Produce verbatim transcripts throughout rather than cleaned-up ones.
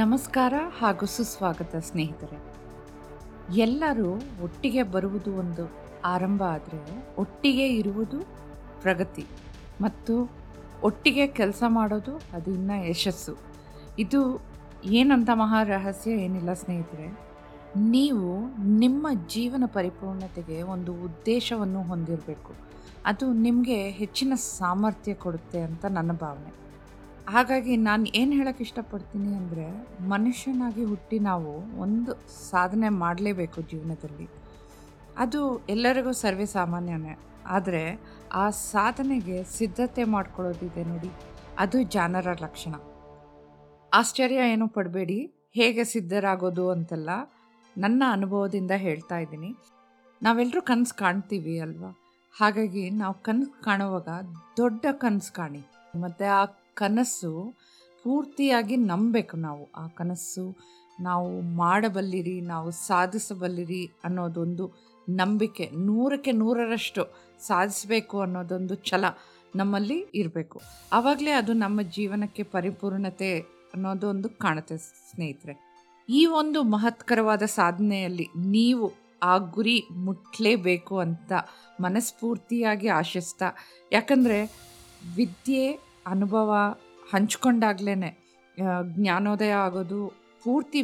ನಮಸ್ಕಾರ ಹಾಗೂ ಸುಸ್ವಾಗತ ಸ್ನೇಹಿತರೆ. ಎಲ್ಲರೂ ಒಟ್ಟಿಗೆ ಬರುವುದು ಒಂದು ಆರಂಭ, ಆದರೆ ಒಟ್ಟಿಗೆ ಇರುವುದು ಪ್ರಗತಿ ಮತ್ತು ಒಟ್ಟಿಗೆ ಕೆಲಸ ಮಾಡೋದು ಅದು ಇನ್ನೂ ಯಶಸ್ಸು. ಇದು ಏನಂತ ಮಹಾ ರಹಸ್ಯ ಏನಿಲ್ಲ ಸ್ನೇಹಿತರೆ. ನೀವು ನಿಮ್ಮ ಜೀವನ ಪರಿಪೂರ್ಣತೆಗೆ ಒಂದು ಉದ್ದೇಶವನ್ನು ಹೊಂದಿರಬೇಕು. ಅದು ನಿಮಗೆ ಹೆಚ್ಚಿನ ಸಾಮರ್ಥ್ಯ ಕೊಡುತ್ತೆ ಅಂತ ನನ್ನ ಭಾವನೆ. ಹಾಗಾಗಿ ನಾನು ಏನು ಹೇಳೋಕ್ಕೆ ಇಷ್ಟಪಡ್ತೀನಿ ಅಂದರೆ, ಮನುಷ್ಯನಾಗಿ ಹುಟ್ಟಿ ನಾವು ಒಂದು ಸಾಧನೆ ಮಾಡಲೇಬೇಕು ಜೀವನದಲ್ಲಿ. ಅದು ಎಲ್ಲರಿಗೂ ಸರ್ವೇ ಸಾಮಾನ್ಯನೇ, ಆದರೆ ಆ ಸಾಧನೆಗೆ ಸಿದ್ಧತೆ ಮಾಡ್ಕೊಳ್ಳೋದಿದೆ ನೋಡಿ, ಅದು ಜಾನರ ಲಕ್ಷಣ. ಆಶ್ಚರ್ಯ ಏನೂ ಪಡಬೇಡಿ, ಹೇಗೆ ಸಿದ್ಧರಾಗೋದು ಅಂತೆಲ್ಲ ನನ್ನ ಅನುಭವದಿಂದ ಹೇಳ್ತಾ ಇದ್ದೀನಿ. ನಾವೆಲ್ಲರೂ ಕನಸು ಕಾಣ್ತೀವಿ ಅಲ್ವಾ? ಹಾಗಾಗಿ ನಾವು ಕನಸು ಕಾಣುವಾಗ ದೊಡ್ಡ ಕನಸು ಕಾಣಿ ಮತ್ತು ಆ ಕನಸು ಪೂರ್ತಿಯಾಗಿ ನಂಬಬೇಕು. ನಾವು ಆ ಕನಸು ನಾವು ಮಾಡಬಲ್ಲಿರಿ, ನಾವು ಸಾಧಿಸಬಲ್ಲಿರಿ ಅನ್ನೋದೊಂದು ನಂಬಿಕೆ, ನೂರಕ್ಕೆ ನೂರರಷ್ಟು ಸಾಧಿಸಬೇಕು ಅನ್ನೋದೊಂದು ಛಲ ನಮ್ಮಲ್ಲಿ ಇರಬೇಕು. ಆವಾಗಲೇ ಅದು ನಮ್ಮ ಜೀವನಕ್ಕೆ ಪರಿಪೂರ್ಣತೆ ಅನ್ನೋದೊಂದು ಕಾಣುತ್ತೆ ಸ್ನೇಹಿತರೆ. ಈ ಒಂದು ಮಹತ್ಕರವಾದ ಸಾಧನೆಯಲ್ಲಿ ನೀವು ಆ ಗುರಿ ಮುಟ್ಟಲೇಬೇಕು ಅಂತ ಮನಸ್ಫೂರ್ತಿಯಾಗಿ ಆಶಿಸ್ತಾ, ಯಾಕಂದರೆ ವಿದ್ಯೆ ಅನುಭವ ಹಂಚ್ಕೊಂಡಾಗ್ಲೇ ಜ್ಞಾನೋದಯ ಆಗೋದು, ಪೂರ್ತಿ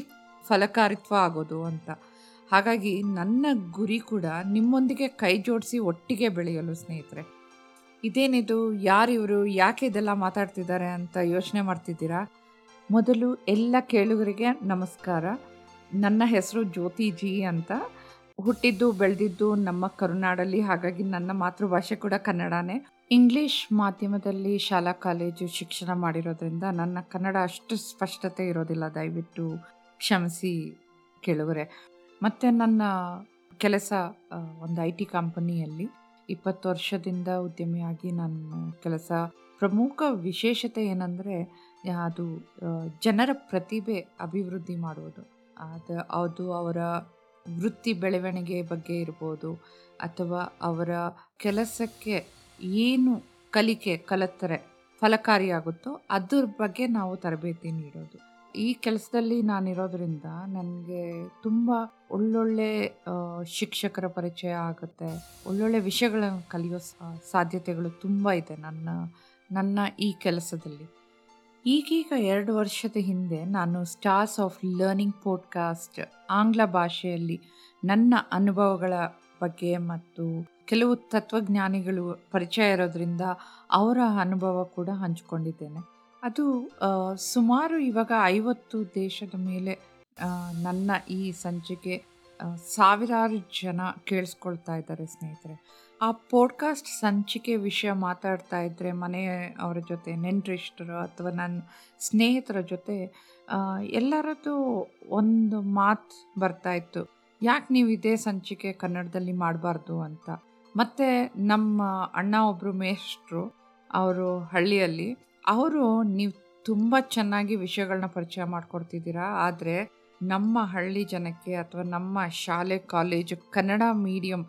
ಫಲಕಾರಿತ್ವ ಆಗೋದು ಅಂತ. ಹಾಗಾಗಿ ನನ್ನ ಗುರಿ ಕೂಡ ನಿಮ್ಮೊಂದಿಗೆ ಕೈ ಜೋಡಿಸಿ ಒಟ್ಟಿಗೆ ಬೆಳೆಯಲು ಸ್ನೇಹಿತರೆ. ಇದೇನಿದು, ಯಾರಿವರು, ಯಾಕೆ ಇದೆಲ್ಲ ಮಾತಾಡ್ತಿದ್ದಾರೆ ಅಂತ ಯೋಚನೆ ಮಾಡ್ತಿದ್ದೀರಾ? ಮೊದಲು ಎಲ್ಲ ಕೇಳುಗರಿಗೆ ನಮಸ್ಕಾರ. ನನ್ನ ಹೆಸರು ಜ್ಯೋತಿ ಜಿ ಅಂತ. ಹುಟ್ಟಿದ್ದು ಬೆಳೆದಿದ್ದು ನಮ್ಮ ಕರುನಾಡಲ್ಲಿ, ಹಾಗಾಗಿ ನನ್ನ ಮಾತೃಭಾಷೆ ಕೂಡ ಕನ್ನಡನೇ. ಇಂಗ್ಲೀಷ್ ಮಾಧ್ಯಮದಲ್ಲಿ ಶಾಲಾ ಕಾಲೇಜು ಶಿಕ್ಷಣ ಮಾಡಿರೋದ್ರಿಂದ ನನ್ನ ಕನ್ನಡ ಅಷ್ಟು ಸ್ಪಷ್ಟತೆ ಇರೋದಿಲ್ಲ, ದಯವಿಟ್ಟು ಕ್ಷಮಿಸಿ ಕೇಳುವರೆ. ಮತ್ತು ನನ್ನ ಕೆಲಸ ಒಂದು ಐ ಟಿ ಕಂಪನಿಯಲ್ಲಿ ಇಪ್ಪತ್ತು ವರ್ಷದಿಂದ ಉದ್ಯಮಿಯಾಗಿ ನಾನು ಕೆಲಸ. ಪ್ರಮುಖ ವಿಶೇಷತೆ ಏನಂದರೆ ಅದು ಜನರ ಪ್ರತಿಭೆ ಅಭಿವೃದ್ಧಿ ಮಾಡುವುದು. ಅದು ಅದು ಅವರ ವೃತ್ತಿ ಬೆಳವಣಿಗೆ ಬಗ್ಗೆ ಇರ್ಬೋದು, ಅಥವಾ ಅವರ ಕೆಲಸಕ್ಕೆ ಏನು ಕಲಿಕೆ ಕಲಿತರೆ ಫಲಕಾರಿಯಾಗುತ್ತೋ ಅದ್ರ ಬಗ್ಗೆ ನಾವು ತರಬೇತಿ ನೀಡೋದು. ಈ ಕೆಲಸದಲ್ಲಿ ನಾನಿರೋದ್ರಿಂದ ನನಗೆ ತುಂಬ ಒಳ್ಳೊಳ್ಳೆ ಶಿಕ್ಷಕರ ಪರಿಚಯ ಆಗುತ್ತೆ, ಒಳ್ಳೊಳ್ಳೆ ವಿಷಯಗಳನ್ನು ಕಲಿಯೋ ಸಾಧ್ಯತೆಗಳು ತುಂಬ ಇದೆ ನನ್ನ ನನ್ನ ಈ ಕೆಲಸದಲ್ಲಿ. ಈಗೀಗ ಎರಡು ವರ್ಷದ ಹಿಂದೆ ನಾನು ಸ್ಟಾರ್ಸ್ ಆಫ್ ಲರ್ನಿಂಗ್ ಪಾಡ್ಕಾಸ್ಟ್ ಆಂಗ್ಲ ಭಾಷೆಯಲ್ಲಿ ನನ್ನ ಅನುಭವಗಳ ಬಗ್ಗೆ ಮತ್ತು ಕೆಲವು ತತ್ವಜ್ಞಾನಿಗಳು ಪರಿಚಯ ಇರೋದ್ರಿಂದ ಅವರ ಅನುಭವ ಕೂಡ ಹಂಚಿಕೊಂಡಿದ್ದೇನೆ. ಅದು ಸುಮಾರು ಇವಾಗ ಐವತ್ತು ದೇಶದ ಮೇಲೆ ನನ್ನ ಈ ಸಂಚಿಕೆ ಸಾವಿರಾರು ಜನ ಕೇಳಿಸ್ಕೊಳ್ತಾ ಇದ್ದಾರೆ ಸ್ನೇಹಿತರೆ. ಆ ಪಾಡ್ಕಾಸ್ಟ್ ಸಂಚಿಕೆ ವಿಷಯ ಮಾತಾಡ್ತಾ ಇದ್ದರೆ ಮನೆಯವರ ಜೊತೆ, ನೆಂಟರಿಷ್ಟರು ಅಥವಾ ನನ್ನ ಸ್ನೇಹಿತರ ಜೊತೆ ಎಲ್ಲರದ್ದು ಒಂದು ಮಾತು ಬರ್ತಾಯಿತ್ತು, ಯಾಕೆ ನೀವು ಇದೇ ಸಂಚಿಕೆ ಕನ್ನಡದಲ್ಲಿ ಮಾಡಬಾರ್ದು ಅಂತ. ಮತ್ತು ನಮ್ಮ ಅಣ್ಣ ಒಬ್ಬರು ಮೇಷ್ಟ್ರು, ಅವರು ಹಳ್ಳಿಯಲ್ಲಿ, ಅವರು ನೀವು ತುಂಬ ಚೆನ್ನಾಗಿ ವಿಷಯಗಳನ್ನ ಪರಿಚಯ ಮಾಡಿಕೊಡ್ತಿದ್ದೀರಾ, ಆದರೆ ನಮ್ಮ ಹಳ್ಳಿ ಜನಕ್ಕೆ ಅಥವಾ ನಮ್ಮ ಶಾಲೆ ಕಾಲೇಜು ಕನ್ನಡ ಮೀಡಿಯಂ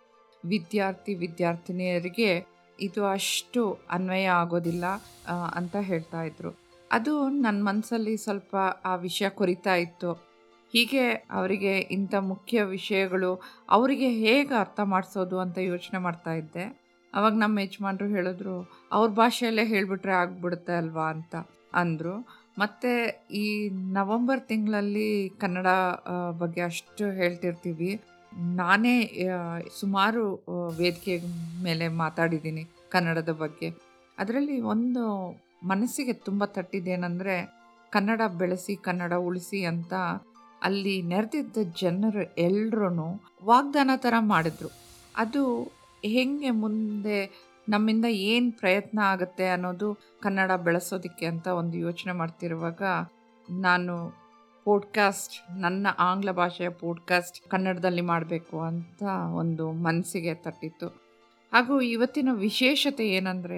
ವಿದ್ಯಾರ್ಥಿ ವಿದ್ಯಾರ್ಥಿನಿಯರಿಗೆ ಇದು ಅಷ್ಟು ಅನ್ವಯ ಆಗೋದಿಲ್ಲ ಅಂತ ಹೇಳ್ತಾ ಇದ್ರು. ಅದು ನನ್ನ ಮನಸ್ಸಲ್ಲಿ ಸ್ವಲ್ಪ ಆ ವಿಷಯ ಕೊರಿತಾ ಇತ್ತು. ಹೀಗೆ ಅವರಿಗೆ ಇಂಥ ಮುಖ್ಯ ವಿಷಯಗಳು ಅವರಿಗೆ ಹೇಗೆ ಅರ್ಥ ಮಾಡಿಸೋದು ಅಂತ ಯೋಚನೆ ಮಾಡ್ತಾ ಇದ್ದೆ. ಅವಾಗ ನಮ್ಮ ಯಜಮಾನರು ಹೇಳಿದ್ರು, ಅವ್ರ ಭಾಷೆಯಲ್ಲೇ ಹೇಳಿಬಿಟ್ರೆ ಆಗ್ಬಿಡುತ್ತೆ ಅಲ್ವಾ ಅಂತ ಅಂದರು. ಮತ್ತು ಈ ನವಂಬರ್ ತಿಂಗಳಲ್ಲಿ ಕನ್ನಡ ಬಗ್ಗೆ ಅಷ್ಟು ಹೇಳ್ತಿರ್ತೀವಿ. ನಾನೇ ಸುಮಾರು ವೇದಿಕೆ ಮೇಲೆ ಮಾತಾಡಿದ್ದೀನಿ ಕನ್ನಡದ ಬಗ್ಗೆ. ಅದರಲ್ಲಿ ಒಂದು ಮನಸ್ಸಿಗೆ ತುಂಬ ತಟ್ಟಿದ್ದೇನೆಂದರೆ, ಕನ್ನಡ ಬೆಳೆಸಿ ಕನ್ನಡ ಉಳಿಸಿ ಅಂತ ಅಲ್ಲಿ ನೆರೆದಿದ್ದ ಜನರು ಎಲ್ಲರೂ ವಾಗ್ದಾನ ಥರ ಮಾಡಿದರು. ಅದು ಹೆಂಗೆ ಮುಂದೆ ನಮ್ಮಿಂದ ಏನು ಪ್ರಯತ್ನ ಆಗುತ್ತೆ ಅನ್ನೋದು ಕನ್ನಡ ಬೆಳೆಸೋದಕ್ಕೆ ಅಂತ ಒಂದು ಯೋಚನೆ ಮಾಡ್ತಿರುವಾಗ, ನಾನು ಪೋಡ್ಕಾಸ್ಟ್, ನನ್ನ ಆಂಗ್ಲ ಭಾಷೆಯ ಪೋಡ್ಕಾಸ್ಟ್ ಕನ್ನಡದಲ್ಲಿ ಮಾಡಬೇಕು ಅಂತ ಒಂದು ಮನಸ್ಸಿಗೆ ತಟ್ಟಿತ್ತು. ಹಾಗೂ ಇವತ್ತಿನ ವಿಶೇಷತೆ ಏನಂದರೆ,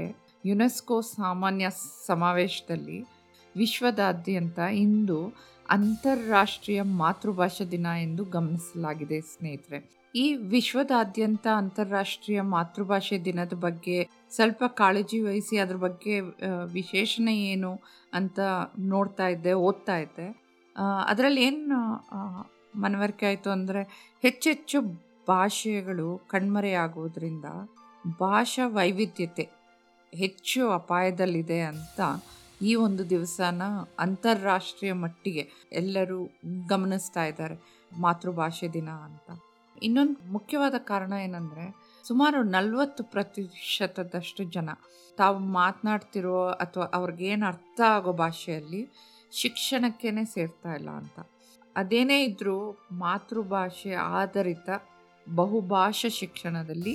ಯುನೆಸ್ಕೋ ಸಾಮಾನ್ಯ ಸಮಾವೇಶದಲ್ಲಿ ವಿಶ್ವದಾದ್ಯಂತ ಇಂದು ಅಂತಾರಾಷ್ಟ್ರೀಯ ಮಾತೃಭಾಷಾ ದಿನ ಎಂದು ಗಮನಿಸಲಾಗಿದೆ ಸ್ನೇಹಿತರೆ. ಈ ವಿಶ್ವದಾದ್ಯಂತ ಅಂತಾರಾಷ್ಟ್ರೀಯ ಮಾತೃಭಾಷೆ ದಿನದ ಬಗ್ಗೆ ಸ್ವಲ್ಪ ಕಾಳಜಿ ವಹಿಸಿ ಅದ್ರ ಬಗ್ಗೆ ವಿಶೇಷಣೆ ಏನು ಅಂತ ನೋಡ್ತಾ ಇದ್ದೆ, ಓದ್ತಾ ಇದ್ದೆ. ಅದರಲ್ಲಿ ಏನು ಮನವರಿಕೆ ಆಯಿತು ಅಂದರೆ, ಹೆಚ್ಚೆಚ್ಚು ಭಾಷೆಗಳು ಕಣ್ಮರೆಯಾಗೋದ್ರಿಂದ ಭಾಷಾ ವೈವಿಧ್ಯತೆ ಹೆಚ್ಚು ಅಪಾಯದಲ್ಲಿದೆ ಅಂತ ಈ ಒಂದು ದಿವಸನ ಅಂತಾರಾಷ್ಟ್ರೀಯ ಮಟ್ಟಿಗೆ ಎಲ್ಲರೂ ಗಮನಿಸ್ತಾ ಇದ್ದಾರೆ, ಮಾತೃಭಾಷೆ ದಿನ ಅಂತ. ಇನ್ನೊಂದು ಮುಖ್ಯವಾದ ಕಾರಣ ಏನಂದರೆ, ಸುಮಾರು ನಲ್ವತ್ತು ಪ್ರತಿಶತದಷ್ಟು ಜನ ತಾವು ಮಾತನಾಡ್ತಿರೋ ಅಥವಾ ಅವ್ರಿಗೇನು ಅರ್ಥ ಆಗೋ ಭಾಷೆಯಲ್ಲಿ ಶಿಕ್ಷಣಕ್ಕೇ ಸೇರ್ತಾ ಇಲ್ಲ ಅಂತ. ಅದೇನೇ ಇದ್ದರೂ ಮಾತೃಭಾಷೆ ಆಧಾರಿತ ಬಹುಭಾಷಾ ಶಿಕ್ಷಣದಲ್ಲಿ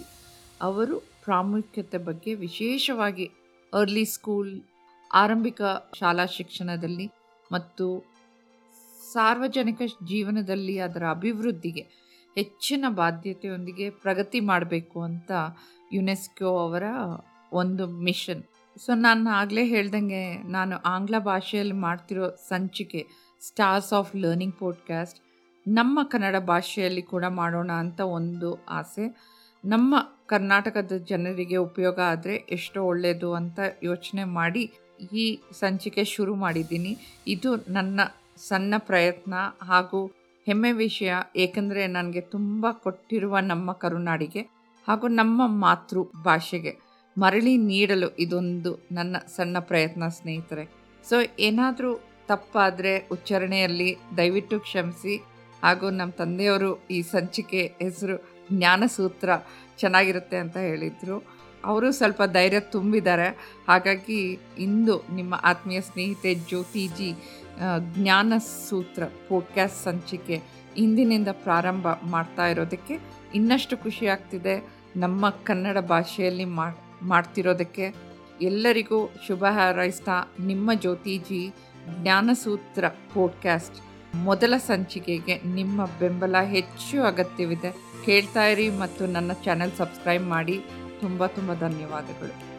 ಅವರು ಪ್ರಾಮುಖ್ಯತೆ ಬಗ್ಗೆ ವಿಶೇಷವಾಗಿ ಅರ್ಲಿ ಸ್ಕೂಲ್, ಆರಂಭಿಕ ಶಾಲಾ ಶಿಕ್ಷಣದಲ್ಲಿ ಮತ್ತು ಸಾರ್ವಜನಿಕ ಜೀವನದಲ್ಲಿ ಅದರ ಅಭಿವೃದ್ಧಿಗೆ ಹೆಚ್ಚಿನ ಬಾಧ್ಯತೆಯೊಂದಿಗೆ ಪ್ರಗತಿ ಮಾಡಬೇಕು ಅಂತ ಯುನೆಸ್ಕೋ ಅವರ ಒಂದು ಮಿಷನ್. ಸೊ ನಾನು ಆಗಲೇ ಹೇಳ್ದಂಗೆ, ನಾನು ಆಂಗ್ಲ ಭಾಷೆಯಲ್ಲಿ ಮಾಡ್ತಿರೋ ಸಂಚಿಕೆ ಸ್ಟಾರ್ಸ್ ಆಫ್ ಲರ್ನಿಂಗ್ ಪಾಡ್ಕಾಸ್ಟ್ ನಮ್ಮ ಕನ್ನಡ ಭಾಷೆಯಲ್ಲಿ ಕೂಡ ಮಾಡೋಣ ಅಂತ ಒಂದು ಆಸೆ. ನಮ್ಮ ಕರ್ನಾಟಕದ ಜನರಿಗೆ ಉಪಯೋಗ ಆದರೆ ಎಷ್ಟೋ ಒಳ್ಳೆಯದು ಅಂತ ಯೋಚನೆ ಮಾಡಿ ಈ ಸಂಚಿಕೆ ಶುರು ಮಾಡಿದ್ದೀನಿ. ಇದು ನನ್ನ ಸಣ್ಣ ಪ್ರಯತ್ನ ಹಾಗೂ ಹೆಮ್ಮೆ ವಿಷಯ, ಏಕೆಂದರೆ ನನಗೆ ತುಂಬ ಕೊಟ್ಟಿರುವ ನಮ್ಮ ಕರುನಾಡಿಗೆ ಹಾಗೂ ನಮ್ಮ ಮಾತೃ ಭಾಷೆಗೆ ಮರಳಿ ನೀಡಲು ಇದೊಂದು ನನ್ನ ಸಣ್ಣ ಪ್ರಯತ್ನ ಸ್ನೇಹಿತರೆ. ಸೊ ಏನಾದರೂ ತಪ್ಪಾದರೆ ಉಚ್ಚಾರಣೆಯಲ್ಲಿ ದಯವಿಟ್ಟು ಕ್ಷಮಿಸಿ. ಹಾಗೂ ನಮ್ಮ ತಂದೆಯವರು ಈ ಸಂಚಿಕೆ ಹೆಸರು ಜ್ಞಾನಸೂತ್ರ ಚೆನ್ನಾಗಿರುತ್ತೆ ಅಂತ ಹೇಳಿದರು, ಅವರು ಸ್ವಲ್ಪ ಧೈರ್ಯ ತುಂಬಿದ್ದಾರೆ. ಹಾಗಾಗಿ ಇಂದು ನಿಮ್ಮ ಆತ್ಮೀಯ ಸ್ನೇಹಿತೆ ಜ್ಯೋತಿ ಜಿ ಜ್ಞಾನಸೂತ್ರ ಪಾಡ್ಕಾಸ್ಟ್ ಸಂಚಿಕೆ ಇಂದಿನಿಂದ ಪ್ರಾರಂಭ ಮಾಡ್ತಾ ಇರೋದಕ್ಕೆ ಇನ್ನಷ್ಟು ಖುಷಿಯಾಗ್ತಿದೆ. ನಮ್ಮ ಕನ್ನಡ ಭಾಷೆಯಲ್ಲಿ ಮಾಡ್ತಿರೋದಕ್ಕೆ ಎಲ್ಲರಿಗೂ ಶುಭ ಹಾರೈಸ್ತಾ, ನಿಮ್ಮ ಜ್ಯೋತಿ ಜಿ ಜ್ಞಾನಸೂತ್ರ ಪಾಡ್ಕಾಸ್ಟ್ ಮೊದಲ ಸಂಚಿಕೆಗೆ ನಿಮ್ಮ ಬೆಂಬಲ ಹೆಚ್ಚು ಅಗತ್ಯವಿದೆ. ಕೇಳ್ತಾ ಇರಿ ಮತ್ತು ನನ್ನ ಚಾನೆಲ್ ಸಬ್ಸ್ಕ್ರೈಬ್ ಮಾಡಿ. ತುಂಬ ತುಂಬ ಧನ್ಯವಾದಗಳು.